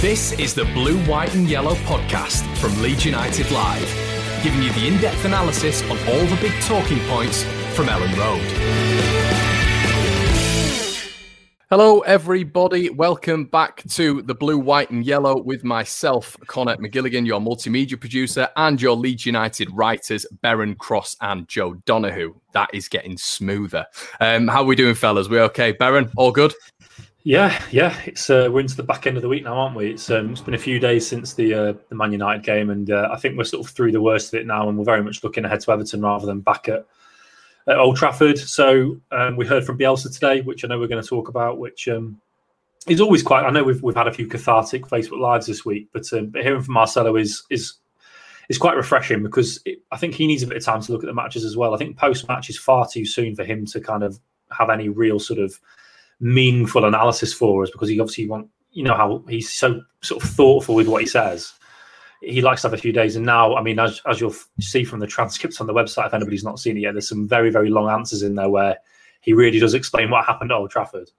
This is the Blue, White and Yellow podcast from Leeds United Live, giving you the in-depth analysis on all the big talking points from Elland Road. Hello everybody, welcome back to the Blue, White and Yellow with myself, Conor McGilligan, your multimedia producer, and your Leeds United writers, Beren Cross and Joe Donnohue. That is getting smoother. How are we doing, fellas? We okay, Beren? All good? Yeah. We're into the back end of the week now, aren't we? It's been a few days since the Man United game, and I think we're sort of through the worst of it now, and we're very much looking ahead to Everton rather than back at Old Trafford. So we heard from Bielsa today, which I know we're going to talk about, which is always quite... I know we've had a few cathartic Facebook Lives this week, but hearing from Marcelo is quite refreshing, because I think he needs a bit of time to look at the matches as well. I think post-match is far too soon for him to kind of have any real sort of meaningful analysis for us, because he obviously how he's so sort of thoughtful with what he says. He likes to have a few days, and now, I mean, as you'll see from the transcripts on the website, if anybody's not seen it yet, there's some very, very long answers in there where he really does explain what happened at Old Trafford.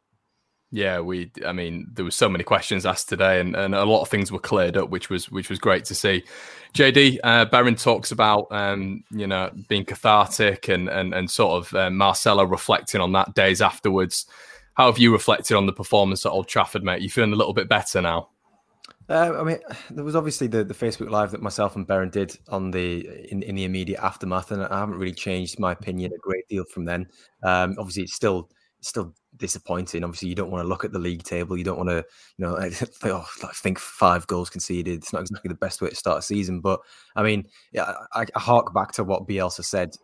Yeah, there were so many questions asked today, and a lot of things were cleared up, which was great to see. JD, Beren talks about being cathartic and sort of Marcelo reflecting on that days afterwards. How have you reflected on the performance at Old Trafford, mate? You feeling a little bit better now? There was obviously the Facebook Live that myself and Beren did in the immediate aftermath, and I haven't really changed my opinion a great deal from then. Obviously, it's still disappointing. Obviously, you don't want to look at the league table. You don't want to, think 5 goals conceded. It's not exactly the best way to start a season. But I mean, yeah, I hark back to what Bielsa said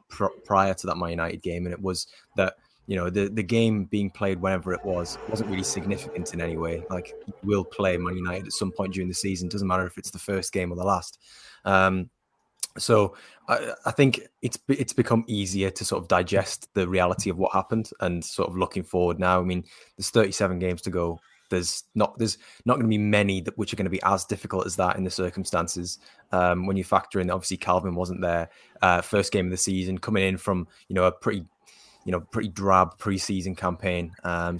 prior to that Man United game, and it was that, the game being played whenever it was wasn't really significant in any way. Like, you will play Man United at some point during the season. Doesn't matter if it's the first game or the last. So I think it's become easier to sort of digest the reality of what happened and sort of looking forward now. I mean, there's 37 games to go. There's not going to be many which are going to be as difficult as that in the circumstances. When you factor in that obviously Calvin wasn't there, first game of the season, coming in from a pretty drab pre-season campaign. I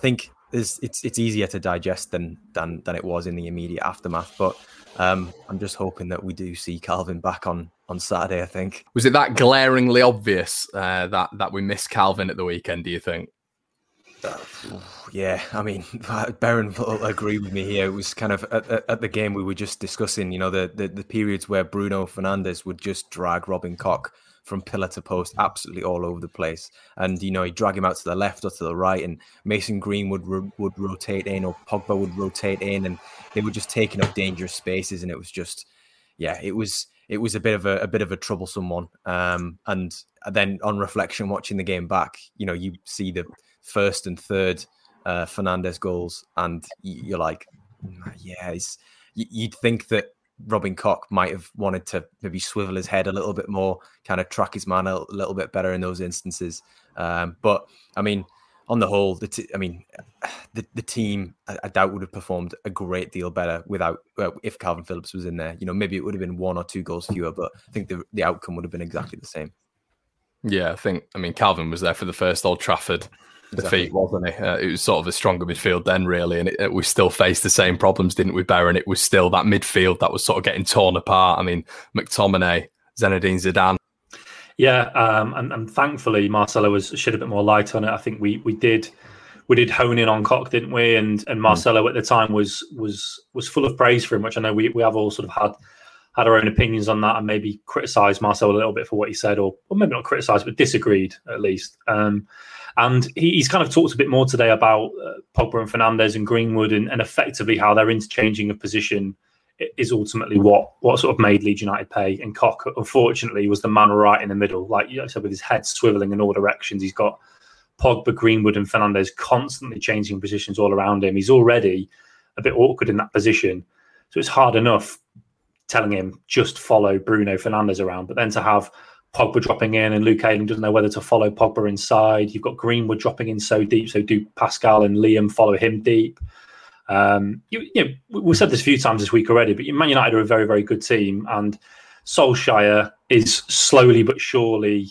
think it's easier to digest than it was in the immediate aftermath. But I'm just hoping that we do see Calvin back on Saturday, I think. Was it that glaringly obvious that we missed Calvin at the weekend, do you think? Yeah, I mean, Beren will agree with me here. It was kind of at the game we were just discussing, the periods where Bruno Fernandes would just drag Robin Koch from pillar to post, absolutely all over the place. And, he'd drag him out to the left or to the right, and Mason Greenwood would rotate in, or Pogba would rotate in, and they were just taking up dangerous spaces. And it was just, it was a bit of a troublesome one. And then on reflection, watching the game back, you see the first and third Fernandes goals, and you're like, you'd think that Robin Koch might have wanted to maybe swivel his head a little bit more, kind of track his man a little bit better in those instances. But I mean, on the whole, the team I doubt would have performed a great deal better if Calvin Phillips was in there. Maybe it would have been 1 or 2 goals fewer, but I think the outcome would have been exactly the same. Yeah, I mean Calvin was there for the first Old Trafford defeat, wasn't he? It was sort of a stronger midfield then, really, and we still faced the same problems, didn't we, Beren? It was still that midfield that was sort of getting torn apart. I mean, McTominay, Zinedine Zidane. Yeah, and thankfully Marcelo was shed a bit more light on it. I think we did hone in on Koch, didn't we? And Marcelo at the time was full of praise for him, which I know we have all sort of had our own opinions on that, and maybe criticised Marcelo a little bit for what he said, or maybe not criticised, but disagreed at least. And he's kind of talked a bit more today about Pogba and Fernandes and Greenwood, and effectively how their interchanging of position is ultimately what sort of made Leeds United pay. And Koch, unfortunately, was the man right in the middle. Like you said, with his head swivelling in all directions, he's got Pogba, Greenwood and Fernandes constantly changing positions all around him. He's already a bit awkward in that position. So it's hard enough telling him just follow Bruno Fernandes around, but then to have Pogba dropping in and Luke Ayling doesn't know whether to follow Pogba inside. You've got Greenwood dropping in so deep, so do Pascal and Liam follow him deep? We've said this a few times this week already, but Man United are a very, very good team, and Solskjaer is slowly but surely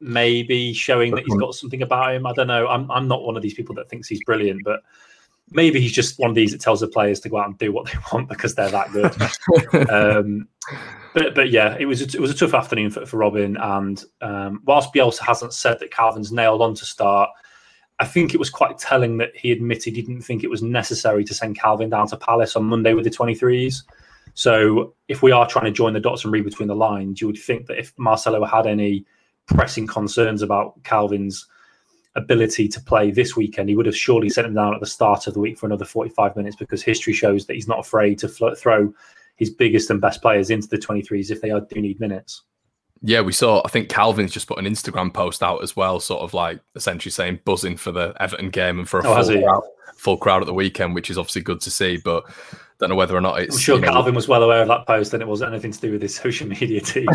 maybe showing that he's got something about him. I don't know. I'm not one of these people that thinks he's brilliant, but maybe he's just one of these that tells the players to go out and do what they want because they're that good. But yeah, it was a tough afternoon for Robin. And whilst Bielsa hasn't said that Calvin's nailed on to start, I think it was quite telling that he admitted he didn't think it was necessary to send Calvin down to Palace on Monday with the 23s. So if we are trying to join the dots and read between the lines, you would think that if Marcelo had any pressing concerns about Calvin's ability to play this weekend, he would have surely sent him down at the start of the week for another 45 minutes, because history shows that he's not afraid to throw his biggest and best players into the 23s if they do need minutes. Yeah, we saw, I think Calvin's just put an Instagram post out as well, sort of like essentially saying buzzing for the Everton game and for a full crowd at the weekend, which is obviously good to see, but don't know whether or not it's... I'm sure Calvin was well aware of that post and it wasn't anything to do with his social media team.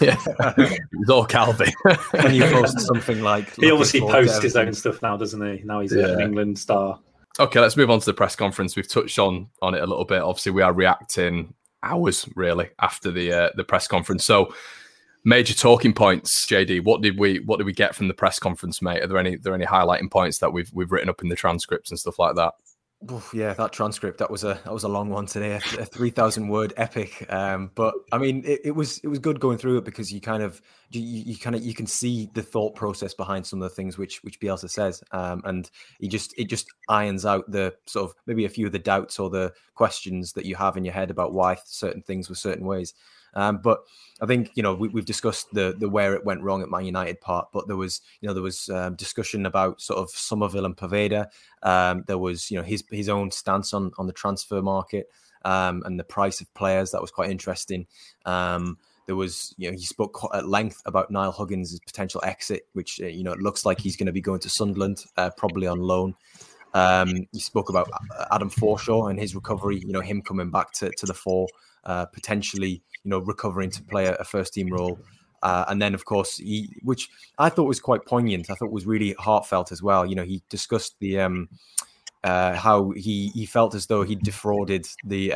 Yeah, it was all Calvin. When you post something like... He obviously posts his own stuff now, doesn't he? Now he's an England star. Okay, let's move on to the press conference. We've touched on it a little bit. Obviously, we are reacting hours, really, after the press conference. So, major talking points, JD. What did we get from the press conference, mate? Are there any highlighting points that we've written up in the transcripts and stuff like that? Oof, yeah, that transcript, that was a long one today, a 3,000-word epic. But I mean, it was good going through it, because you can see the thought process behind some of the things which Bielsa says, and it just irons out the sort of maybe a few of the doubts or the questions that you have in your head about why certain things were certain ways. But I think, we've discussed the where it went wrong at Man United part, but there was discussion about sort of Summerville and Poveda. There was, his own stance on the transfer market, and the price of players. That was quite interesting. There was, he spoke at length about Niall Huggins' potential exit, which, it looks like he's going to be going to Sunderland, probably on loan. He spoke about Adam Forshaw and his recovery, him coming back to the fore, potentially, recovering to play a first-team role. And then, of course, which I thought was quite poignant. I thought was really heartfelt as well. He discussed the how he felt as though he defrauded the,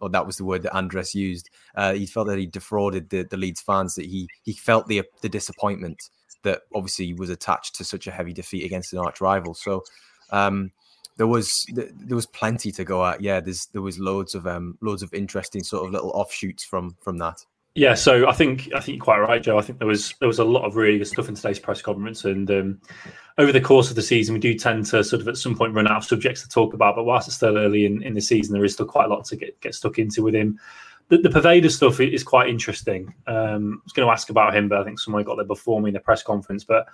or that was the word that Andres used. He felt that he defrauded the Leeds fans, that he felt the disappointment that obviously was attached to such a heavy defeat against an arch rival. So, there was plenty to go at. Yeah, there was loads of interesting sort of little offshoots from that. Yeah, so I think you're quite right, Joe. I think there was a lot of really good stuff in today's press conference, and over the course of the season, we do tend to sort of at some point run out of subjects to talk about. But whilst it's still early in the season, there is still quite a lot to get stuck into with him. The Poveda stuff is quite interesting. I was going to ask about him, but I think someone got there before me in the press conference, but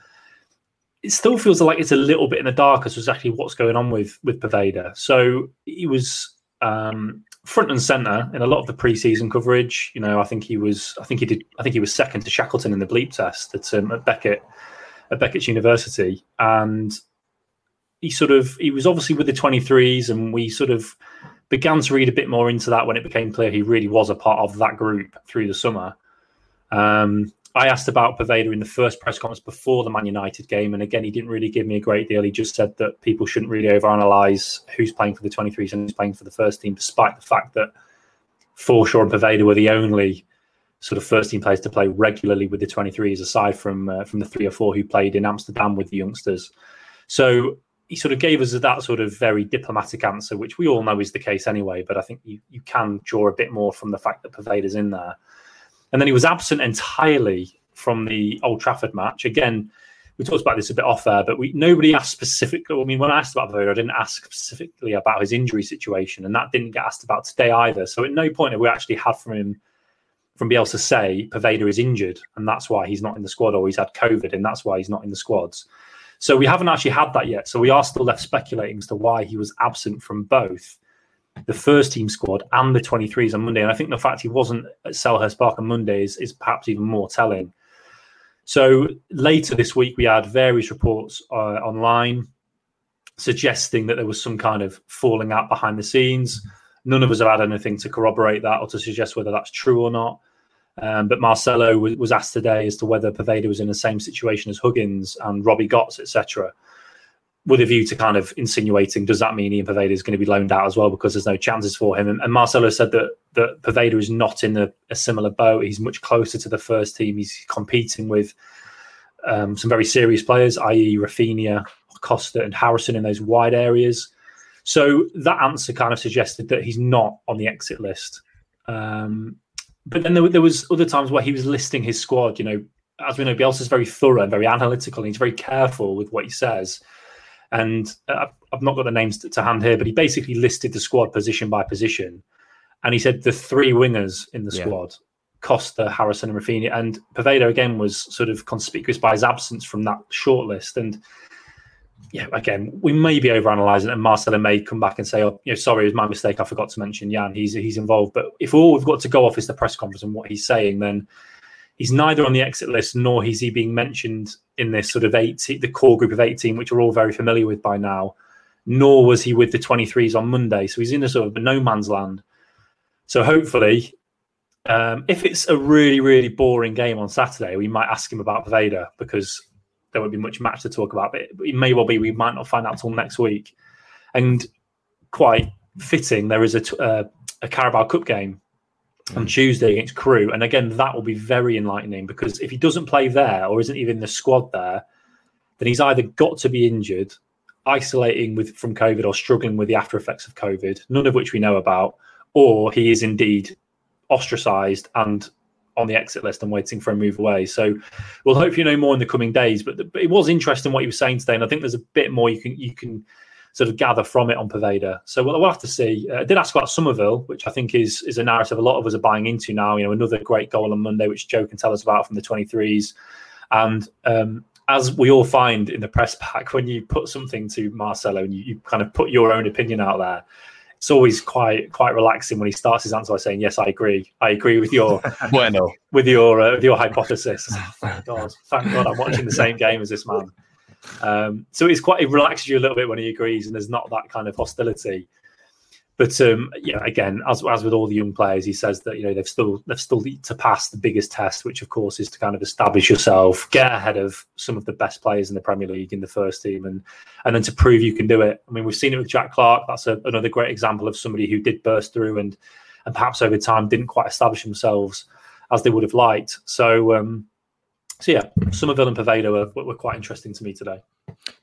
it still feels like it's a little bit in the dark as to exactly what's going on with Poveda. So he was front and centre in a lot of the pre-season coverage. I think he was second to Shackleton in the bleep test at Beckett's University, and he was obviously with the 23s, and we sort of began to read a bit more into that when it became clear he really was a part of that group through the summer. I asked about Poveda in the first press conference before the Man United game, and again, he didn't really give me a great deal. He just said that people shouldn't really overanalyse who's playing for the 23s and who's playing for the first team, despite the fact that Forshaw and Poveda were the only sort of first team players to play regularly with the 23s, aside from the 3 or 4 who played in Amsterdam with the youngsters. So he sort of gave us that sort of very diplomatic answer, which we all know is the case anyway, but I think you can draw a bit more from the fact that Paveda's in there. And then he was absent entirely from the Old Trafford match. Again, we talked about this a bit off air, but nobody asked specifically. I mean, when I asked about Poveda, I didn't ask specifically about his injury situation, and that didn't get asked about today either. So at no point have we actually had from Bielsa say Poveda is injured and that's why he's not in the squad, or he's had COVID and that's why he's not in the squads. So we haven't actually had that yet. So we are still left speculating as to why he was absent from both the first team squad and the 23s on Monday. And I think the fact he wasn't at Selhurst Park on Monday is perhaps even more telling. So later this week, we had various reports online suggesting that there was some kind of falling out behind the scenes. None of us have had anything to corroborate that or to suggest whether that's true or not. But Marcelo was asked today as to whether Poveda was in the same situation as Huggins and Robbie Gotts, etc., with a view to kind of insinuating, does that mean Ian Poveda is going to be loaned out as well because there's no chances for him? And Marcelo said that Poveda is not in a similar boat. He's much closer to the first team. He's competing with some very serious players, i.e. Rafinha, Costa and Harrison in those wide areas. So that answer kind of suggested that he's not on the exit list. But then there was other times where he was listing his squad. You know, as we know, Bielsa is very thorough and very analytical, and he's very careful with what he says. And I've not got the names to hand here, but he basically listed the squad position by position. And he said the three wingers in the squad, Costa, Harrison and Rafinha. And Poveda, again, was sort of conspicuous by his absence from that shortlist. And, yeah, again, we may be overanalyzing it, and Marcelo may come back and say, oh, you know, sorry, it was my mistake. I forgot to mention Jan. He's involved. But if all we've got to go off is the press conference and what he's saying, then he's neither on the exit list nor is he being mentioned in this sort of the core group of 18, which we're all very familiar with by now, nor was he with the 23s on Monday. So he's in a sort of no man's land. So hopefully, if it's a really, really boring game on Saturday, we might ask him about Poveda, because there won't be much match to talk about, but it may well be we might not find out till next week. And quite fitting, there is a Carabao Cup game on Tuesday against Crewe, and again that will be very enlightening, because if he doesn't play there or isn't even in the squad there, then he's either got to be injured, isolating from COVID or struggling with the after effects of COVID, none of which we know about, or he is indeed ostracised and on the exit list and waiting for a move away. So we'll hope you know more in the coming days, but it was interesting what he was saying today, and I think there's a bit more you can sort of gather from it on Poveda. So we'll have to see. I did ask about Summerville, which I think is a narrative a lot of us are buying into now. You know, another great goal on Monday, which Joe can tell us about from the 23s. And as we all find in the press pack, when you put something to Marcelo and you kind of put your own opinion out there, it's always quite relaxing when he starts his answer by saying, "Yes, I agree. I agree with your with your hypothesis." Thank God, I'm watching the same game as this man. So it relaxes you a little bit when he agrees, and there's not that kind of hostility. But again, as with all the young players, he says that, you know, they've still to pass the biggest test, which of course is to kind of establish yourself, get ahead of some of the best players in the Premier League in the first team, and then to prove you can do it. I mean, we've seen it with Jack Clark. That's another great example of somebody who did burst through and perhaps over time didn't quite establish themselves as they would have liked. So yeah, Summerville and Poveda were quite interesting to me today.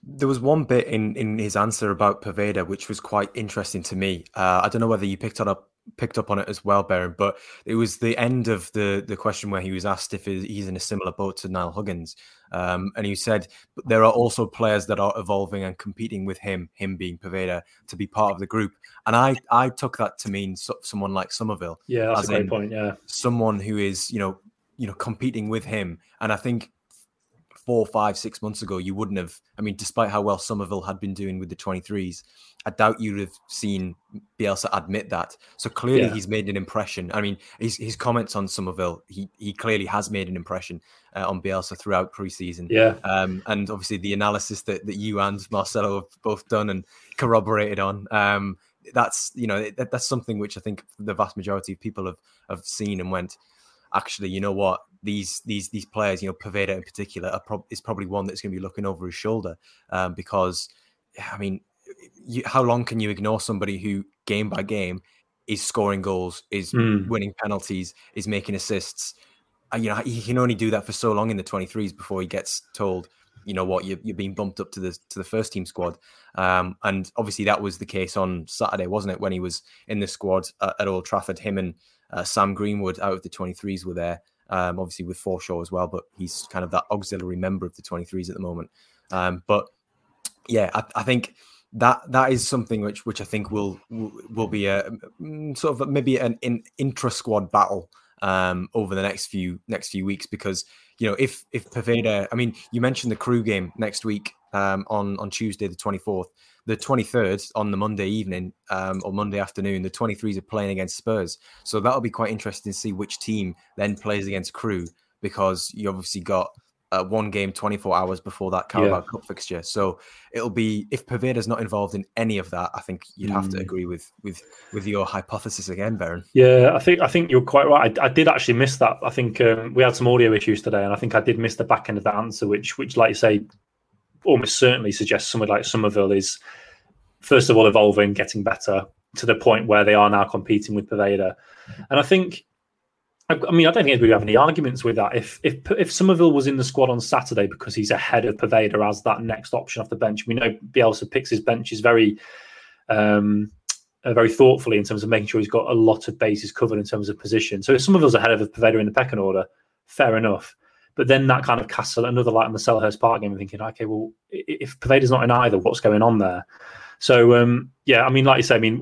There was one bit in his answer about Poveda which was quite interesting to me. I don't know whether you picked up on it as well, Beren, but it was the end of the question where he was asked if he's in a similar boat to Niall Huggins. And he said, but there are also players that are evolving and competing with him being Poveda, to be part of the group. And I took that to mean someone like Summerville. Yeah, that's a great point, yeah. Someone who is, you know, competing with him. And I think 4, 5, 6 months ago, you wouldn't have. I mean, despite how well Summerville had been doing with the 23s, I doubt you'd have seen Bielsa admit that. So clearly, he's made an impression. I mean, his comments on Summerville, he clearly has made an impression on Bielsa throughout pre-season. Yeah. And obviously, the analysis that you and Marcelo have both done and corroborated on. That's, you know, that's something which I think the vast majority of people have seen and went, actually, you know what, these players, you know, Poveda in particular, is probably one that's going to be looking over his shoulder, because, I mean, how long can you ignore somebody who game by game is scoring goals, is winning penalties, is making assists? You know, he can only do that for so long in the 23s before he gets told, you know what, you're being bumped up to the first team squad. And obviously that was the case on Saturday, wasn't it, when he was in the squad at Old Trafford, him and Sam Greenwood out of the 23s were there, obviously with Forshaw as well, but he's kind of that auxiliary member of the 23s at the moment. But yeah, I think that is something which I think will be a sort of maybe an intra-squad battle over the next few weeks, because, you know, if Poveda, I mean, you mentioned the Crewe game next week on Tuesday the 24th, the 23rd on the Monday evening or Monday afternoon, the 23s are playing against Spurs. So that'll be quite interesting to see which team then plays against Crewe, because you obviously got one game 24 hours before that Carabao Cup fixture. So it'll be, if Poveda's not involved in any of that, I think you'd have to agree with your hypothesis again, Beren. Yeah, I think you're quite right. I did actually miss that. I think we had some audio issues today, and I think I did miss the back end of that answer, which like you say, almost certainly suggests someone like Somerville is, first of all, evolving, getting better to the point where they are now competing with Poveda. And I think, I mean, I don't think we have any arguments with that. If Summerville was in the squad on Saturday because he's ahead of Poveda as that next option off the bench, we know Bielsa picks his benches very thoughtfully in terms of making sure he's got a lot of bases covered in terms of position. So if Summerville's ahead of Poveda in the pecking order, fair enough. But then that kind of casts another light on the Selhurst Park game, thinking, okay, well, if Paveda's not in either, what's going on there? So, I mean, like you say, I mean,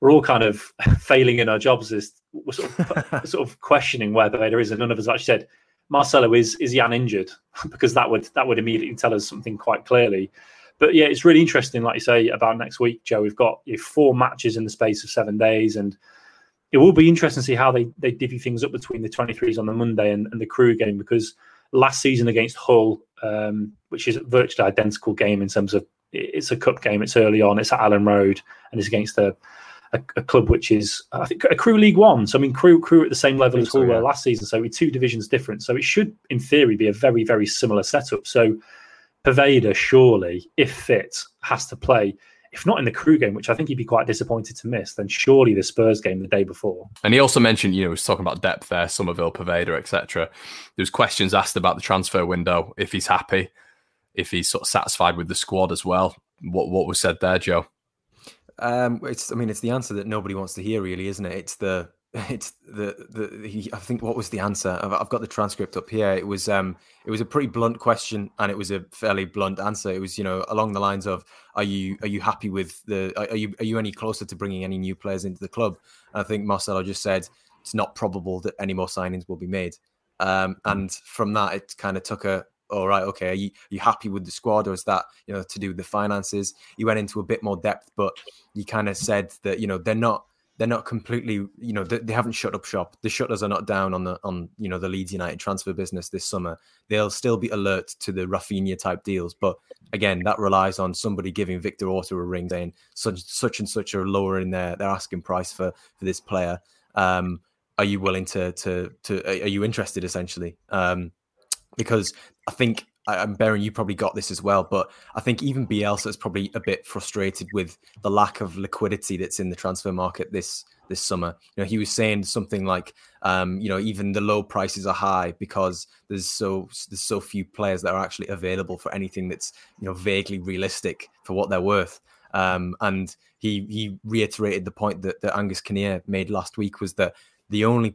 we're all kind of failing in our jobs. We're sort of questioning where Poveda is, and none of us actually said, Marcelo, is Jan injured? Because that would immediately tell us something quite clearly. But yeah, it's really interesting, like you say, about next week, Joe. We've got 4 matches in the space of 7 days, and it will be interesting to see how they divvy things up between the 23s on the Monday and the Crewe game, because last season against Hull, which is a virtually identical game in terms of, it's a cup game, it's early on, it's at Elland Road, and it's against a club which is, I think, a Crewe League One. So, I mean, Crewe at the same level as Hull were last season, so we're 2 divisions different. So it should, in theory, be a very, very similar setup. So Poveda, surely, if fit, has to play. If not in the Crewe game, which I think he'd be quite disappointed to miss, then surely the Spurs game the day before. And he also mentioned, he was talking about depth there, Somerville, Poveda, etc. There's questions asked about the transfer window, if he's happy, if he's sort of satisfied with the squad as well. What was said there, Joe? It's the answer that nobody wants to hear, really, isn't it? I think, what was the answer? I've got the transcript up here. It was a pretty blunt question, and it was a fairly blunt answer. It was, along the lines of, are you happy with are you any closer to bringing any new players into the club? And I think Marcelo just said it's not probable that any more signings will be made. And from that, it kind of took a, all right, okay, are you happy with the squad, or is that, to do with the finances? You went into a bit more depth, but you kind of said that, they're not completely, they haven't shut up shop. The shutters are not down on the Leeds United transfer business this summer. They'll still be alert to the Rafinha type deals. But again, that relies on somebody giving Victor Orta a ring saying such and such are lowering their asking price for this player. Are you willing to, are you interested, essentially? Because I think, and Beren, you probably got this as well, but I think even Bielsa is probably a bit frustrated with the lack of liquidity that's in the transfer market this summer. He was saying something like, even the low prices are high because there's so few players that are actually available for anything that's vaguely realistic for what they're worth. And he reiterated the point that Angus Kinnear made last week, was that the only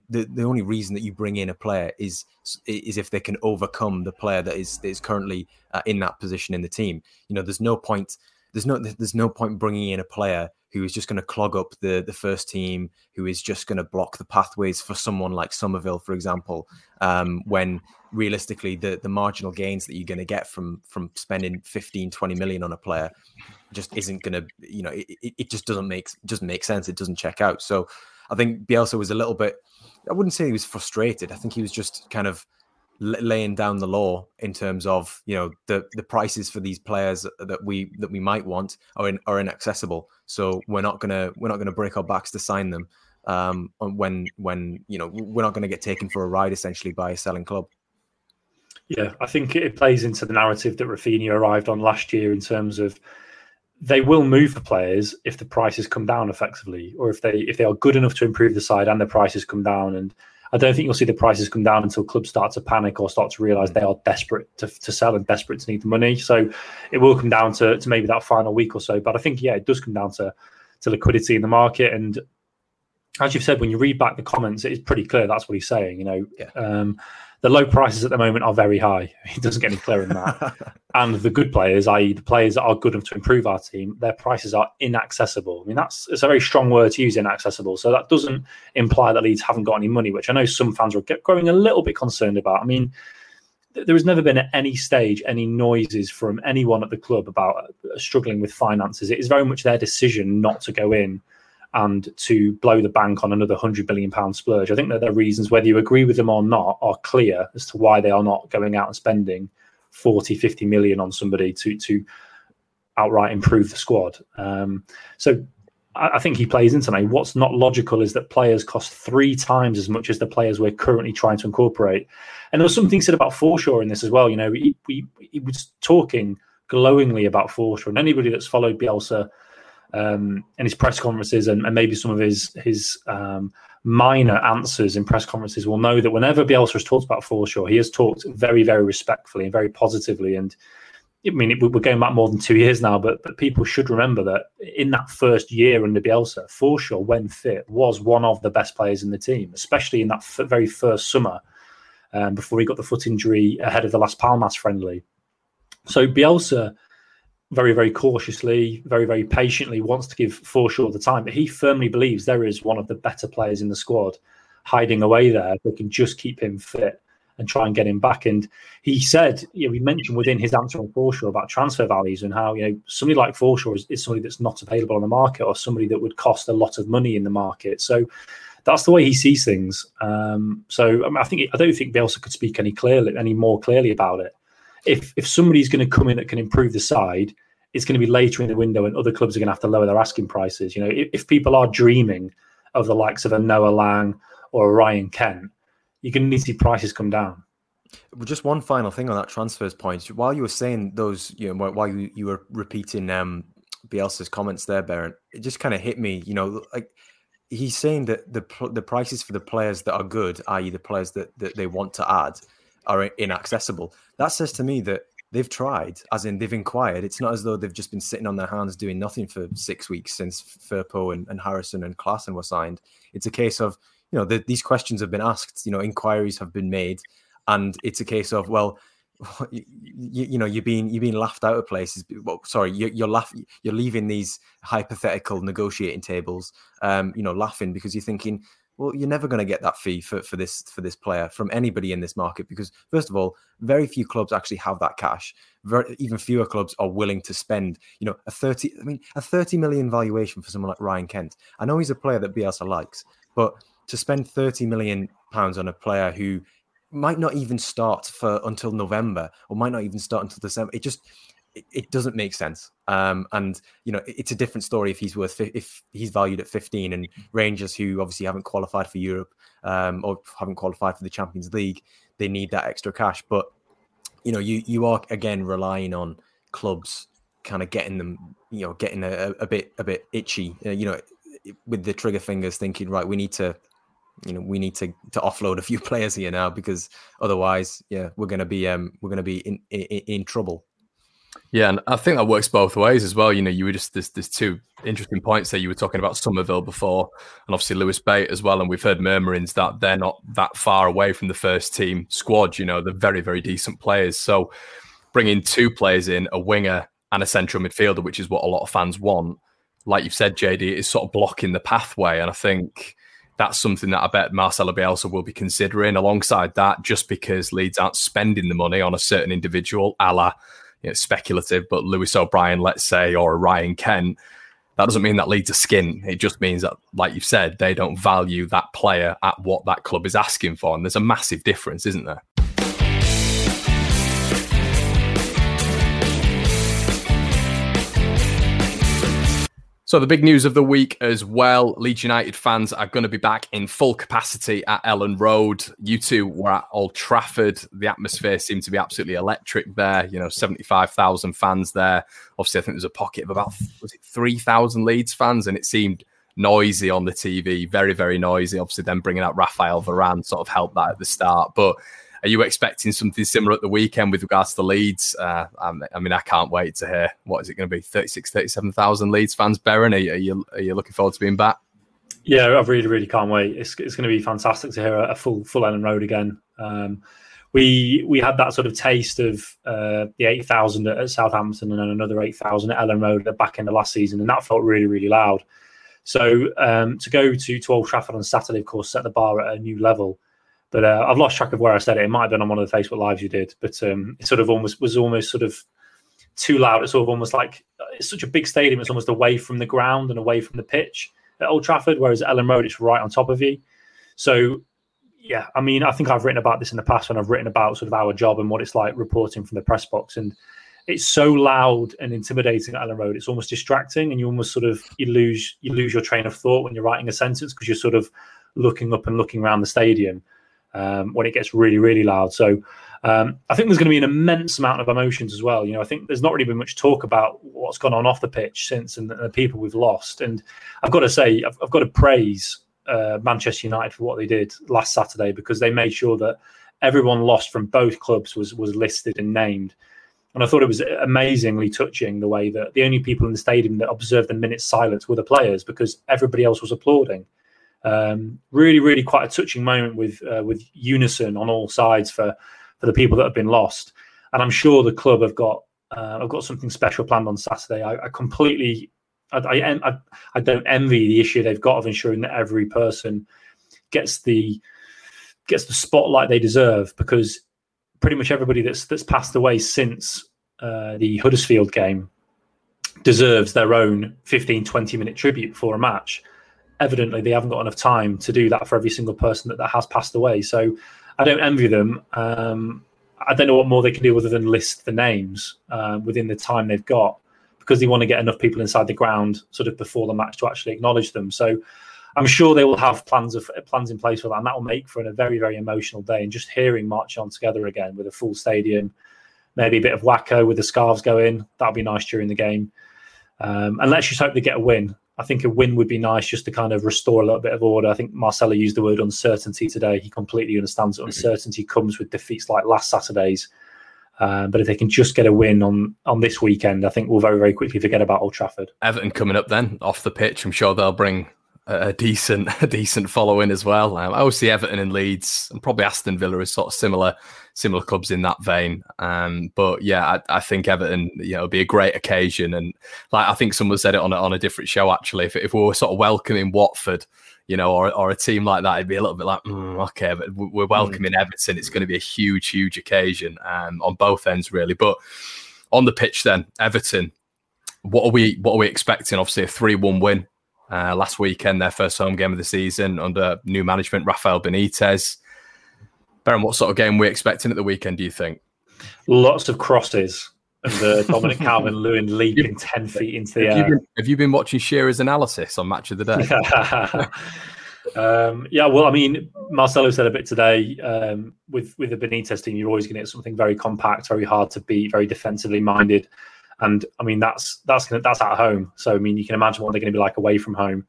reason that you bring in a player is if they can overcome the player that is currently in that position in the team. There's no point bringing in a player who is just going to clog up the first team, who is just going to block the pathways for someone like Somerville, for example, when realistically the marginal gains that you're going to get from spending 15, 20 million on a player just isn't going to, it just doesn't make sense. It doesn't check out. So I think Bielsa was a little bit, I wouldn't say he was frustrated. I think he was just kind of laying down the law in terms of, the prices for these players that we might want are inaccessible. So we're not gonna break our backs to sign them. When we're not going to get taken for a ride, essentially, by a selling club. Yeah, I think it plays into the narrative that Rafinha arrived on last year in terms of, they will move for players if the prices come down effectively, or if they are good enough to improve the side and the prices come down. And I don't think you'll see the prices come down until clubs start to panic or start to realise they are desperate to sell and desperate to need the money. So it will come down to maybe that final week or so. But I think, it does come down to liquidity in the market. And as you've said, when you read back the comments, it's pretty clear that's what he's saying. The low prices at the moment are very high. It doesn't get any clearer than that. And the good players, i.e. the players that are good enough to improve our team, their prices are inaccessible. I mean, it's a very strong word to use, inaccessible. So that doesn't imply that Leeds haven't got any money, which I know some fans are growing a little bit concerned about. I mean, there has never been at any stage any noises from anyone at the club about struggling with finances. It is very much their decision not to go in and to blow the bank on another £100 million splurge. I think that the reasons, whether you agree with them or not, are clear as to why they are not going out and spending 40, 50 million on somebody to outright improve the squad. So I think he plays into me. What's not logical is that players cost 3 times as much as the players we're currently trying to incorporate. And there was something said about Forshaw in this as well. You know, he was talking glowingly about Forshaw, and anybody that's followed Bielsa and his press conferences and maybe some of his minor answers in press conferences will know that whenever Bielsa has talked about Forshaw, he has talked very, very respectfully and very positively. And I mean, we're going back more than 2 years now, but people should remember that in that first year under Bielsa, Forshaw, when fit, was one of the best players in the team, especially in that very first summer before he got the foot injury ahead of the Las Palmas friendly. So Bielsa, very, very cautiously, very, very patiently, wants to give Forshaw the time, but he firmly believes there is one of the better players in the squad hiding away there. They can just keep him fit and try and get him back. And he said, you know, we mentioned within his answer on Forshaw about transfer values and how, you know, somebody like Forshaw is somebody that's not available on the market or somebody that would cost a lot of money in the market. So that's the way he sees things. I don't think Bielsa could speak any more clearly about it. If somebody's going to come in that can improve the side, it's going to be later in the window, and other clubs are going to have to lower their asking prices. You know, if people are dreaming of the likes of a Noah Lang or a Ryan Kent, you're going to need to see prices come down. Just one final thing on that transfers point. While you were saying those, you know, while you were repeating Bielsa's comments there, Beren, it just kind of hit me. You know, like he's saying that the prices for the players that are good, i.e., the players that they want to add, are inaccessible. That says to me that they've tried, as in they've inquired. It's not as though they've just been sitting on their hands doing nothing for 6 weeks since Firpo and Harrison and Klaassen were signed. It's a case of, you know, these questions have been asked, you know, inquiries have been made, and it's a case of, well, you know, you're being laughed out of places. Well, sorry, you're leaving these hypothetical negotiating tables, you know, laughing because you're thinking, well, you're never going to get that fee for this player from anybody in this market, because first of all, very few clubs actually have that cash. Even fewer clubs are willing to spend, you know, a 30 million valuation for someone like Ryan Kent. I know he's a player that Bielsa likes, but to spend 30 million pounds on a player who might not even start until November, or might not even start until December, it doesn't make sense. And, you know, it's a different story if he's valued at 15, and Rangers, who obviously haven't qualified for Europe or haven't qualified for the Champions League, they need that extra cash. But, you know, you are, again, relying on clubs kind of getting them, you know, getting a bit itchy, you know, with the trigger fingers, thinking, right, we need to offload a few players here now, because otherwise, yeah, we're going to be in trouble. Yeah, and I think that works both ways as well. You know, you were just there's 2 interesting points there. You were talking about Somerville before, and obviously Lewis Bate as well. And we've heard murmurings that they're not that far away from the first team squad. You know, they're very, very decent players. So bringing 2 players in, a winger and a central midfielder, which is what a lot of fans want, like you've said, JD, is sort of blocking the pathway. And I think that's something that I bet Marcelo Bielsa will be considering. Alongside that, just because Leeds aren't spending the money on a certain individual, a la, you know, speculative, but Lewis O'Brien, let's say, or Ryan Kent, that doesn't mean that Leeds are skint. It just means that, like you've said, they don't value that player at what that club is asking for. And there's a massive difference, isn't there? So the big news of the week as well, Leeds United fans are going to be back in full capacity at Elland Road. You two were at Old Trafford. The atmosphere seemed to be absolutely electric there. You know, 75,000 fans there. Obviously, I think there's a pocket of about, was it 3,000 Leeds fans? And it seemed noisy on the TV, very, very noisy. Obviously, then bringing out Rafael Varane sort of helped that at the start. But are you expecting something similar at the weekend with regards to Leeds? I mean, I can't wait to hear, what is it going to be, 37,000 Leeds fans, Beren? Are you looking forward to being back? Yeah, I really, really can't wait. It's going to be fantastic to hear a full Elland Road again. We had that sort of taste of the 8,000 at Southampton, and then another 8,000 at Elland Road back in the last season, and that felt really, really loud. So to go to Old Trafford on Saturday, of course, set the bar at a new level. But I've lost track of where I said it. It might have been on one of the Facebook Lives you did, but it sort of almost was almost sort of too loud. It's sort of almost like it's such a big stadium. It's almost away from the ground and away from the pitch. at Old Trafford, whereas at Elland Road, it's right on top of you. So, yeah, I mean, I think I've written about this in the past when I've written about sort of our job and what it's like reporting from the press box. And it's so loud and intimidating at Elland Road. It's almost distracting, and you almost sort of you lose your train of thought when you're writing a sentence because you're sort of looking up and looking around the stadium when it gets really, really loud. So I think there's going to be an immense amount of emotions as well. You know, I think there's not really been much talk about what's gone on off the pitch since and the people we've lost. And I've got to say, I've got to praise Manchester United for what they did last Saturday, because they made sure that everyone lost from both clubs was listed and named. And I thought it was amazingly touching the way that the only people in the stadium that observed the minute's silence were the players, because everybody else was applauding. Really, really quite a touching moment with unison on all sides for the people that have been lost. And I'm sure the club have got something special planned on Saturday. I don't envy the issue they've got of ensuring that every person gets the spotlight they deserve, because pretty much everybody that's passed away since the Huddersfield game deserves their own 15, 20-minute tribute before a match. Evidently, they haven't got enough time to do that for every single person that has passed away. So I don't envy them. I don't know what more they can do other than list the names within the time they've got, because they want to get enough people inside the ground sort of before the match to actually acknowledge them. So I'm sure they will have plans in place for that, and that will make for a very, very emotional day. And just hearing March On Together again with a full stadium, maybe a bit of wacko with the scarves going, that'll be nice during the game. And let's just hope they get a win. I think a win would be nice just to kind of restore a little bit of order. I think Marcelo used the word uncertainty today. He completely understands that uncertainty comes with defeats like last Saturday's. But if they can just get a win on this weekend, I think we'll very, very quickly forget about Old Trafford. Everton coming up then, off the pitch. I'm sure they'll bring a decent following as well. I always see Everton and Leeds, and probably Aston Villa as sort of similar clubs in that vein. But yeah, I think Everton, you know, it'll be a great occasion. And like I think someone said it on a different show actually. If we were sort of welcoming Watford, you know, or a team like that, it'd be a little bit like, okay, but we're welcoming Everton. It's going to be a huge, huge occasion on both ends really. But on the pitch then, Everton, what are we expecting? Obviously a 3-1 win. Last weekend, their first home game of the season under new management, Rafael Benitez. Beren, what sort of game are we expecting at the weekend, do you think? Lots of crosses and the Dominic Calvert-Lewin leaping 10 feet into the air. Have you been watching Shearer's analysis on Match of the Day? Well, I mean, Marcelo said a bit today, with the Benitez team, you're always going to get something very compact, very hard to beat, very defensively minded. And I mean, that's at home. So I mean, you can imagine what they're going to be like away from home.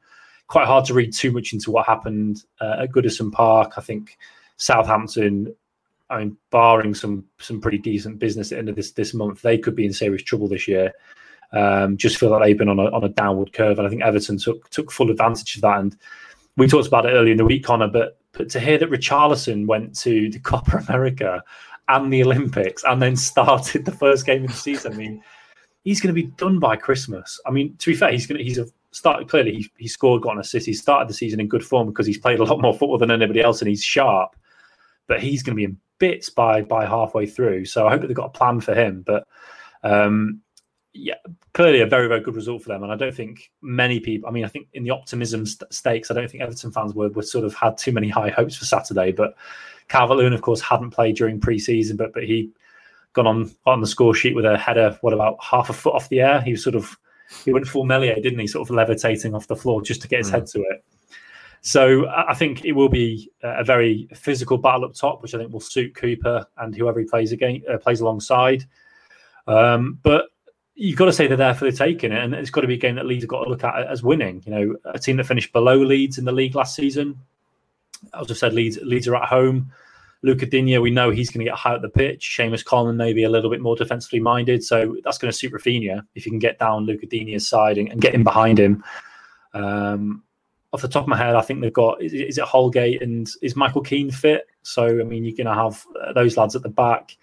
Quite hard to read too much into what happened at Goodison Park. I think Southampton, I mean, barring some pretty decent business at the end of this month, they could be in serious trouble this year. Just feel that they've been on a downward curve, and I think Everton took full advantage of that. And we talked about it earlier in the week, Connor, but to hear that Richarlison went to the Bank of America and the Olympics and then started the first game of the season, I mean. He's going to be done by Christmas. I mean, to be fair, he scored, got an assist. He started the season in good form because he's played a lot more football than anybody else and he's sharp. But he's going to be in bits by halfway through. So I hope that they've got a plan for him. But clearly a very, very good result for them. And I don't think many people, I mean, I think in the optimism stakes, I don't think Everton fans were sort of had too many high hopes for Saturday. But Calvert-Lewin, of course, hadn't played during pre-season, but he... gone on the score sheet with a header, what, about half a foot off the air? He was he went full Melier, didn't he? Sort of levitating off the floor just to get his head to it. So I think it will be a very physical battle up top, which I think will suit Cooper and whoever he plays alongside. But you've got to say they're there for the taking, and it's got to be a game that Leeds have got to look at as winning. You know, a team that finished below Leeds in the league last season. As I've said, Leeds are at home. Luca Digne, we know he's going to get high at the pitch. Seamus Coleman maybe a little bit more defensively minded. So that's going to suit Rafinha if you can get down Luca Digne's side and get him behind him. Off the top of my head, I think they've got, is it Holgate and is Michael Keane fit? So, I mean, you're going to have those lads at the back.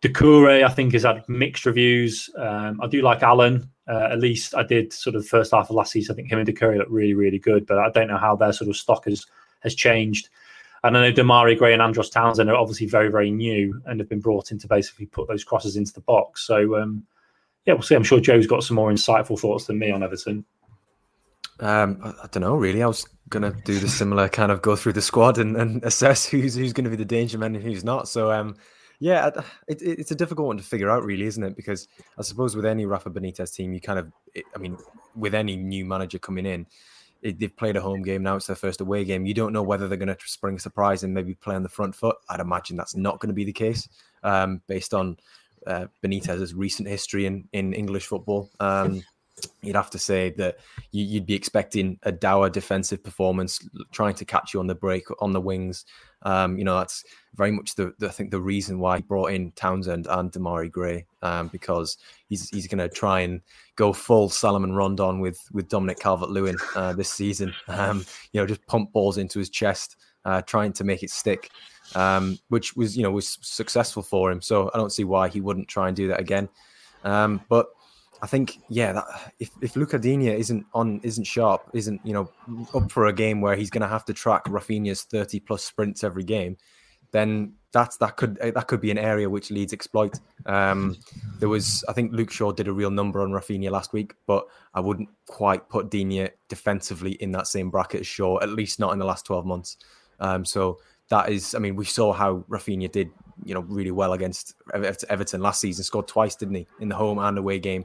Doucouré, I think, has had mixed reviews. I do like Allen. At least I did sort of the first half of last season. I think him and Doucouré look really, really good. But I don't know how their sort of stock has changed. And I know Demarai Gray and Andros Townsend are obviously very, very new and have been brought in to basically put those crosses into the box. So, we'll see. I'm sure Joe's got some more insightful thoughts than me on Everton. I don't know, really. I was going to do the similar kind of go through the squad and assess who's going to be the danger man and who's not. So, yeah, it's a difficult one to figure out, really, isn't it? Because I suppose with any Rafa Benitez team, you kind of, I mean, with any new manager coming in, they've played a home game, now it's their first away game. You don't know whether they're going to spring a surprise and maybe play on the front foot. I'd imagine that's not going to be the case, based on Benitez's recent history in English football. You'd have to say that you'd be expecting a dour defensive performance, trying to catch you on the break, on the wings. You know, that's very much the I think the reason why he brought in Townsend and Demarai Gray, because he's going to try and go full Salomon Rondon with Dominic Calvert-Lewin this season. You know, just pump balls into his chest, trying to make it stick, which was, you know, was successful for him. So I don't see why he wouldn't try and do that again. But I think, yeah, that if Luca Digne isn't sharp, isn't, you know, up for a game where he's going to have to track Rafinha's 30 plus sprints every game, then that could be an area which Leeds exploit. I think Luke Shaw did a real number on Rafinha last week, but I wouldn't quite put Digne defensively in that same bracket as Shaw, at least not in the last 12 months. So that is, I mean, we saw how Rafinha did, you know, really well against Everton last season. Scored twice, didn't he, in the home and away game?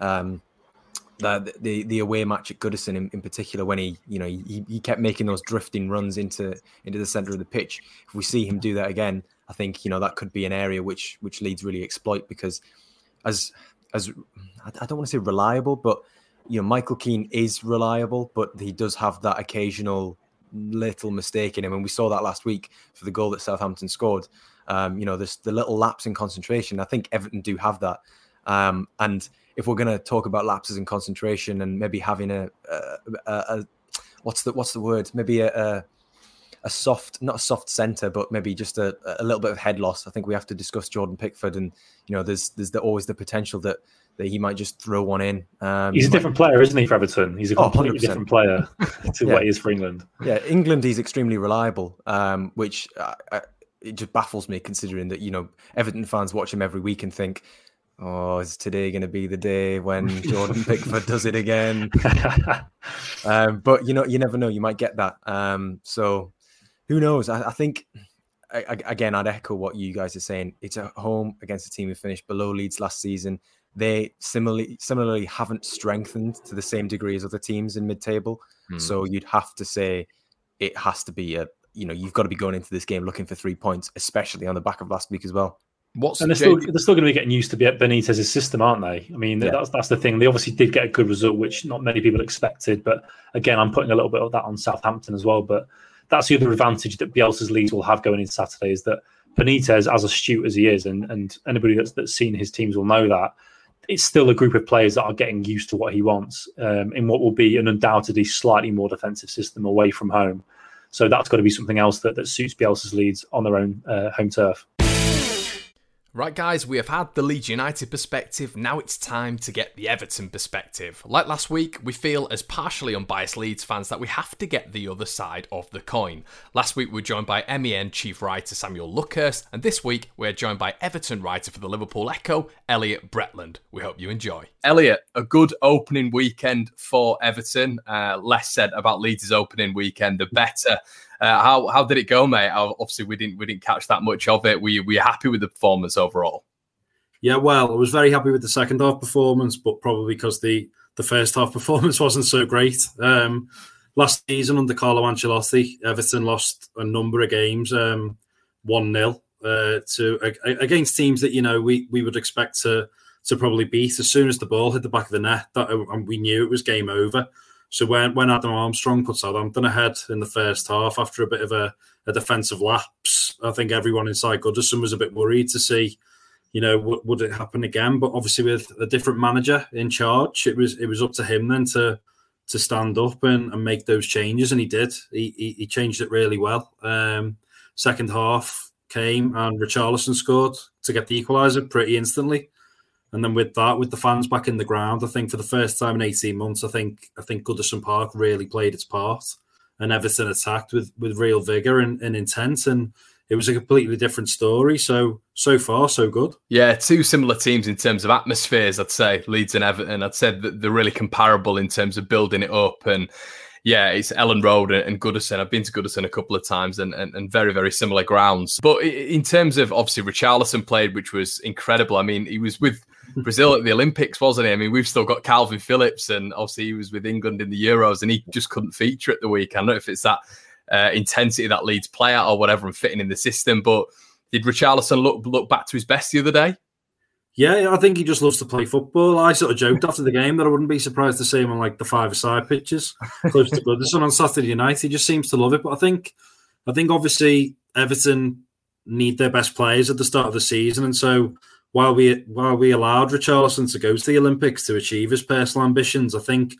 The away match at Goodison in particular, when he kept making those drifting runs into the centre of the pitch. If we see him do that again, I think, you know, that could be an area which Leeds really exploit, because as I don't want to say reliable, but, you know, Michael Keane is reliable, but he does have that occasional little mistake in him, and we saw that last week for the goal that Southampton scored. You know, there's the little lapse in concentration. I think Everton do have that. And if we're going to talk about lapses in concentration and maybe having a what's the word? Maybe a soft, not a soft centre, but maybe just a little bit of head loss. I think we have to discuss Jordan Pickford, and, you know, there's always the potential that he might just throw one in. He's a different player, isn't he, for Everton? He's a completely 100%. Different player to what he is for England. Yeah, England, he's extremely reliable, which it just baffles me, considering that, you know, Everton fans watch him every week and think, oh, is today going to be the day when Jordan Pickford does it again? But, you know, you never know. You might get that. So who knows? I think, again, I'd echo what you guys are saying. It's at home against a team who finished below Leeds last season. They similarly haven't strengthened to the same degree as other teams in mid-table. So you'd have to say it has to be you know, you've got to be going into this game looking for 3 points, especially on the back of last week as well. And they're still going to be getting used to Benitez's system, aren't they? I mean, that's the thing. They obviously did get a good result, which not many people expected. But again, I'm putting a little bit of that on Southampton as well. But that's the other advantage that Bielsa's Leeds will have going into Saturday, is that Benitez, as astute as he is, and anybody that's seen his teams will know that, it's still a group of players that are getting used to what he wants, in what will be an undoubtedly slightly more defensive system away from home. So that's got to be something else that suits Bielsa's Leeds on their own home turf. Right, guys, we have had the Leeds United perspective. Now it's time to get the Everton perspective. Like last week, we feel as partially unbiased Leeds fans that we have to get the other side of the coin. Last week, we were joined by MEN chief writer Samuel Luckhurst, and this week, we're joined by Everton writer for the Liverpool Echo, Elliot Bretland. We hope you enjoy. Elliot, a good opening weekend for Everton. Less said about Leeds' opening weekend, the better. How did it go, mate? Obviously, we didn't catch that much of it. Were you happy with the performance overall? Yeah, well, I was very happy with the second half performance, but probably because the first half performance wasn't so great. Last season under Carlo Ancelotti, Everton lost a number of games, 1-0 against teams that, you know, we would expect to probably beat. As soon as the ball hit the back of the net, and we knew it was game over. So when Adam Armstrong put Southampton ahead in the first half after a bit of a defensive lapse, I think everyone inside Goodison was a bit worried to see, you know, would it happen again? But obviously with a different manager in charge, it was up to him then to stand up and make those changes, and he did. He changed it really well. Second half came and Richarlison scored to get the equaliser pretty instantly. And then with the fans back in the ground, I think for the first time in 18 months, I think Goodison Park really played its part, and Everton attacked with real vigour and intent. And it was a completely different story. So far, so good. Yeah, two similar teams in terms of atmospheres, I'd say, Leeds and Everton. I'd say that they're really comparable in terms of building it up. And yeah, it's Elland Road and Goodison. I've been to Goodison a couple of times and very, very similar grounds. But in terms of, obviously, Richarlison played, which was incredible. I mean, he was with Brazil at the Olympics, wasn't he? I mean, we've still got Calvin Phillips, and obviously he was with England in the Euros, and he just couldn't feature at the weekend. I don't know if it's that intensity that Leeds play at or whatever and fitting in the system, but did Richarlison look back to his best the other day? Yeah, I think he just loves to play football. I sort of joked after the game that I wouldn't be surprised to see him on like the five-a-side pitches close to Goodison on Saturday night. He just seems to love it. But I think obviously Everton need their best players at the start of the season, and so while we allowed Richarlison to go to the Olympics to achieve his personal ambitions, I think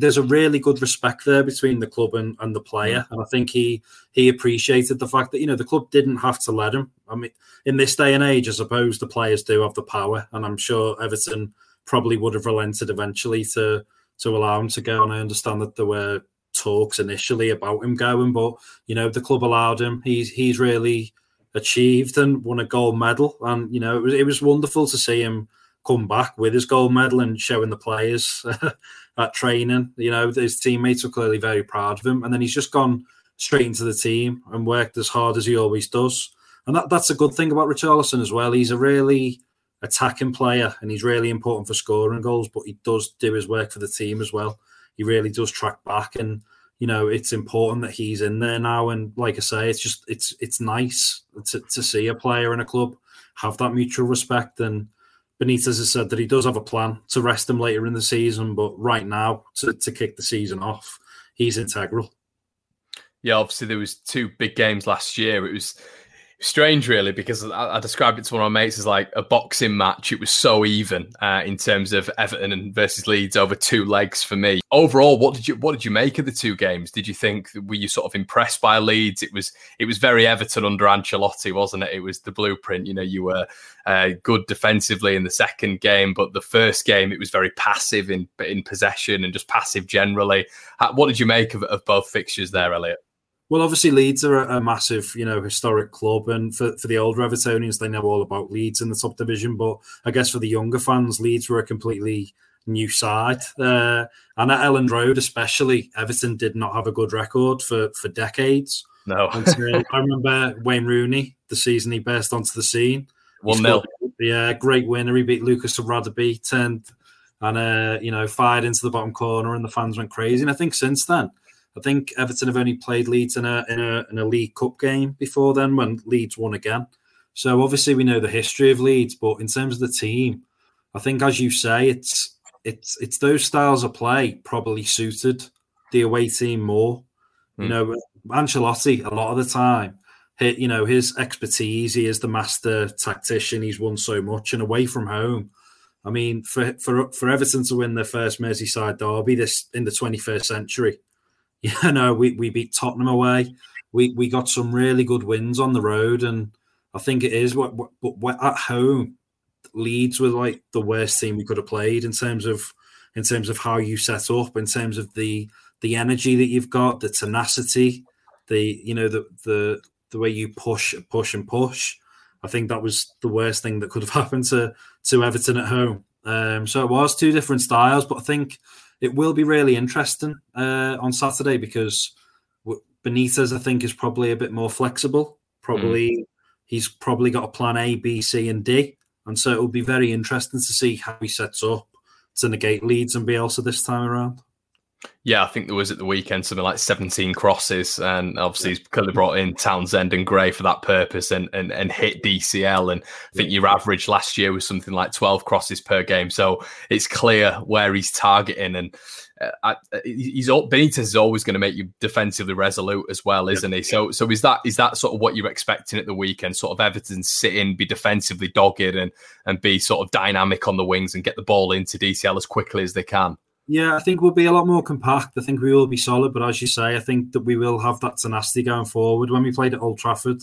there's a really good respect there between the club and the player, and I think he appreciated the fact that, you know, the club didn't have to let him. I mean, in this day and age, I suppose the players do have the power, and I'm sure Everton probably would have relented eventually to allow him to go. And I understand that there were talks initially about him going, but, you know, the club allowed him. He's really achieved and won a gold medal, and, you know, it was wonderful to see him come back with his gold medal and showing the players at training. You know, his teammates were clearly very proud of him, and then he's just gone straight into the team and worked as hard as he always does. And that's a good thing about Richarlison as well. He's a really attacking player, and he's really important for scoring goals, but he does do his work for the team as well. He really does track back, and, you know, it's important that he's in there now. And like I say, it's just it's nice to see a player in a club have that mutual respect. And Benitez has said that he does have a plan to rest him later in the season, but right now, to kick the season off, he's integral. Yeah, obviously there was two big games last year. It was strange, really, because I described it to one of my mates as like a boxing match. It was so even in terms of Everton versus Leeds over two legs for me. Overall, what did you make of the two games? Did you think, were you sort of impressed by Leeds? It was very Everton under Ancelotti, wasn't it? It was the blueprint. You know, you were good defensively in the second game, but the first game it was very passive in possession and just passive generally. What did you make of both fixtures there, Elliot? Well, obviously Leeds are a massive, you know, historic club, and for the older Evertonians, they know all about Leeds in the top division. But I guess for the younger fans, Leeds were a completely new side, and at Elland Road especially, Everton did not have a good record for decades. No, until, I remember Wayne Rooney the season he burst onto the scene. 1-0, yeah, great winner. He beat Lucas Radebe, turned and you know, fired into the bottom corner, and the fans went crazy. And I think since then, I think Everton have only played Leeds in a League Cup game before then, when Leeds won again. So obviously we know the history of Leeds, but in terms of the team, I think, as you say, it's those styles of play probably suited the away team more. Mm. You know, Ancelotti a lot of the time, you know, his expertise, he is the master tactician. He's won so much, and away from home, I mean, for Everton to win their first Merseyside derby this in the 21st century. You know, we beat Tottenham away. We got some really good wins on the road, and I think it is. But at home, Leeds were like the worst team we could have played in terms of how you set up, in terms of the energy that you've got, the tenacity, the, you know, the way you push. I think that was the worst thing that could have happened to Everton at home. So it was two different styles, but I think it will be really interesting on Saturday, because Benitez, I think, is probably a bit more flexible. He's probably got a plan A, B, C, and D. And so it will be very interesting to see how he sets up to negate Leeds and Bielsa this time around. Yeah, I think there was at the weekend something like 17 crosses, and obviously he's clearly brought in Townsend and Gray for that purpose, and hit DCL. And I think your average last year was something like 12 crosses per game. So it's clear where he's targeting, and Benitez is always going to make you defensively resolute as well, isn't he? So is that sort of what you're expecting at the weekend? Sort of Everton sit in, be defensively dogged, and be sort of dynamic on the wings and get the ball into DCL as quickly as they can. Yeah, I think we'll be a lot more compact. I think we will be solid, but as you say, I think that we will have that tenacity going forward. When we played at Old Trafford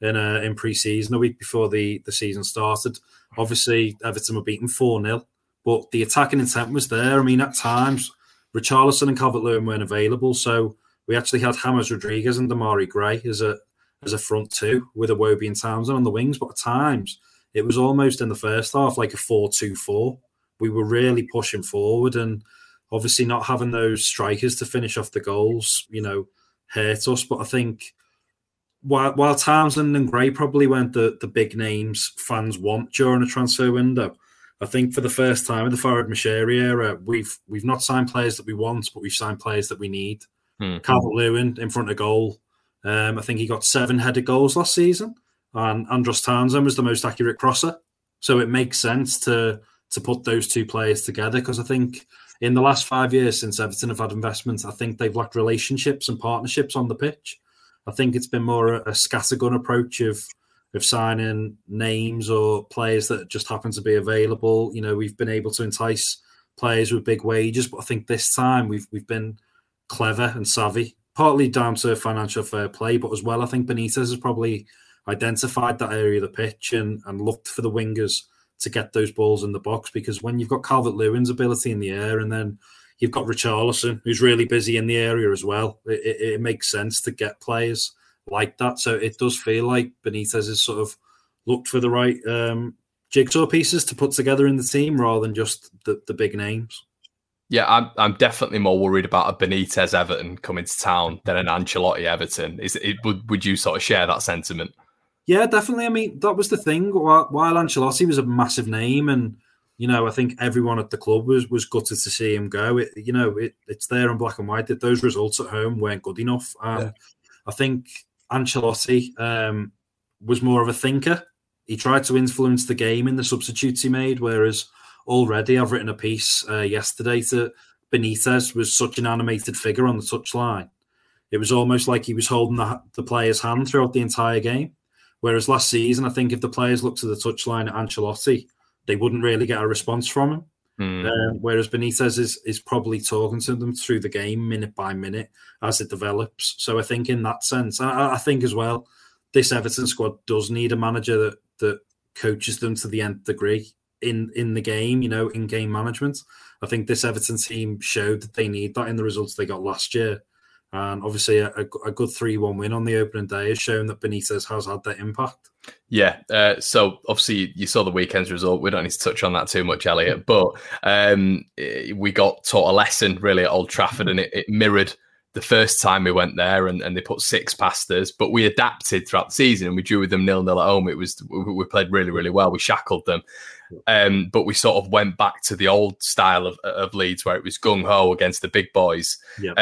in pre-season, a week before the season started, obviously Everton were beaten 4-0, but the attacking intent was there. I mean, at times, Richarlison and Calvert-Lewin weren't available, so we actually had James Rodriguez and Demarai Gray as a as a front two with Iwobi and Townsend on the wings, but at times it was almost in the first half like a 4-2-4. We were really pushing forward, and obviously not having those strikers to finish off the goals, you know, hurt us. But I think while Townsend and Gray probably weren't the big names fans want during a transfer window, I think for the first time in the Farid Mashiri era, we've not signed players that we want, but we've signed players that we need. Mm-hmm. Calvert-Lewin in front of goal. I think he got 7 headed goals last season, and Andros Townsend was the most accurate crosser. So it makes sense to put those two players together, because I think in the last 5 years since Everton have had investments, I think they've lacked relationships and partnerships on the pitch. I think it's been more a scattergun approach of signing names or players that just happen to be available. You know, we've been able to entice players with big wages, but I think this time we've been clever and savvy, partly down to financial fair play, but as well, I think Benitez has probably identified that area of the pitch and looked for the wingers to get those balls in the box, because when you've got Calvert-Lewin's ability in the air and then you've got Richarlison, who's really busy in the area as well, it makes sense to get players like that. So it does feel like Benitez has sort of looked for the right jigsaw pieces to put together in the team rather than just the big names. Yeah, I'm definitely more worried about a Benitez Everton coming to town than an Ancelotti Everton. Would you sort of share that sentiment? Yeah, definitely. I mean, that was the thing. While Ancelotti was a massive name, and you know, I think everyone at the club was gutted to see him go. It's there in black and white that those results at home weren't good enough. And yeah. I think Ancelotti was more of a thinker. He tried to influence the game in the substitutes he made, whereas already I've written a piece yesterday that Benitez was such an animated figure on the touchline. It was almost like he was holding the player's hand throughout the entire game. Whereas last season, I think if the players looked to the touchline at Ancelotti, they wouldn't really get a response from him. Mm. Whereas Benitez is probably talking to them through the game minute by minute as it develops. So I think in that sense, I think as well, this Everton squad does need a manager that coaches them to the nth degree in the game, you know, in game management. I think this Everton team showed that they need that in the results they got last year. And obviously, a good 3-1 win on the opening day has shown that Benitez has had that impact. Yeah. So, obviously, you saw the weekend's result. We don't need to touch on that too much, Elliot. But we got taught a lesson, really, at Old Trafford. And it mirrored the first time we went there. And they put 6 past us. But we adapted throughout the season. And we drew with them 0-0 at home. We played really, really well. We shackled them. But we sort of went back to the old style of Leeds, where it was gung-ho against the big boys. Yeah.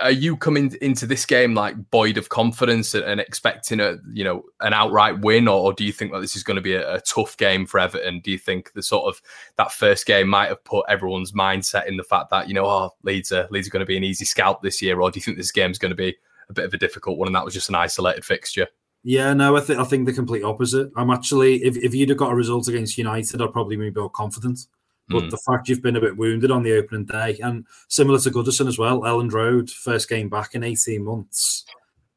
Are you coming into this game like buoyed of confidence and expecting an outright win, or do you think that this is going to be a tough game for Everton? Do you think the sort of that first game might have put everyone's mindset in the fact that Leeds are going to be an easy scalp this year, or do you think this game is going to be a bit of a difficult one and that was just an isolated fixture? Yeah, no, I think the complete opposite. I'm actually, if you'd have got a result against United, I'd probably be more confident. But the fact you've been a bit wounded on the opening day, and similar to Goodison as well, Elland Road, first game back in 18 months.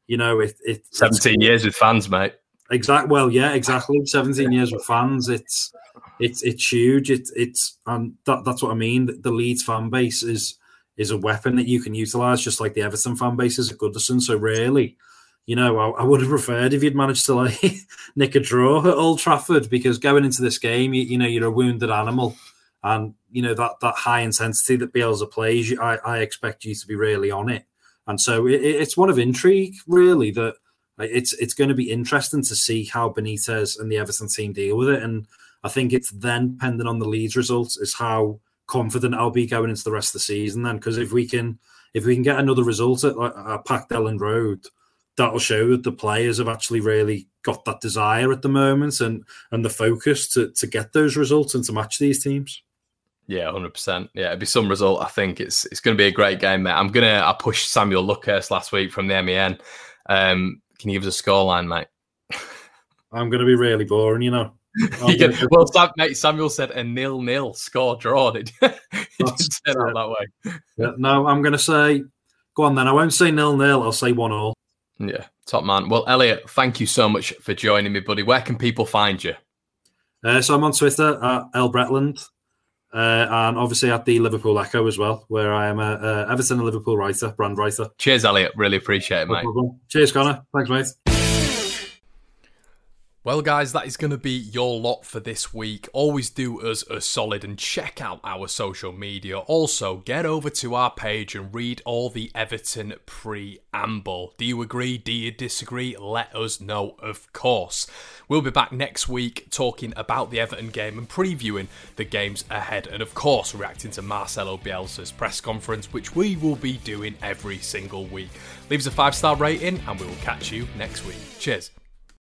You know, it's 17 years with fans, mate. Exactly. Well, yeah, exactly. 17 years with fans. It's huge. It's and that's what I mean. The Leeds fan base is a weapon that you can utilise, just like the Everton fan base is at Goodison. So really, you know, I would have preferred if you'd managed to nick a draw at Old Trafford, because going into this game, you're a wounded animal. And, you know, that high intensity that Bielsa plays, I expect you to be really on it. And so it's one of intrigue, really, that it's going to be interesting to see how Benitez and the Everton team deal with it. And I think it's then, depending on the Leeds results, is how confident I'll be going into the rest of the season then. Because if we can get another result at packed Elland Road, that'll show that the players have actually really got that desire at the moment and the focus to get those results and to match these teams. Yeah, 100%. Yeah, it'd be some result. I think it's going to be a great game, mate. I pushed Samuel Luckhurst last week from the MEN. Can you give us a scoreline, mate? I'm going to be really boring, you know. Well, mate, Samuel said a 0-0 score draw. Did you say that way? Yeah, no, I'm going to say, go on then. I won't say 0-0. I'll say 1-1. Yeah, top man. Well, Elliot, thank you so much for joining me, buddy. Where can people find you? So I'm on Twitter at Elbretland. And obviously at the Liverpool Echo as well, where I am a Everton and Liverpool writer, brand writer. Cheers, Elliot. Really appreciate it, mate. No problem. Cheers, Connor. Thanks, mate. Well, guys, that is going to be your lot for this week. Always do us a solid and check out our social media. Also, get over to our page and read all the Everton preamble. Do you agree? Do you disagree? Let us know, of course. We'll be back next week talking about the Everton game and previewing the games ahead. And, of course, reacting to Marcelo Bielsa's press conference, which we will be doing every single week. Leave us a 5-star rating and we will catch you next week. Cheers.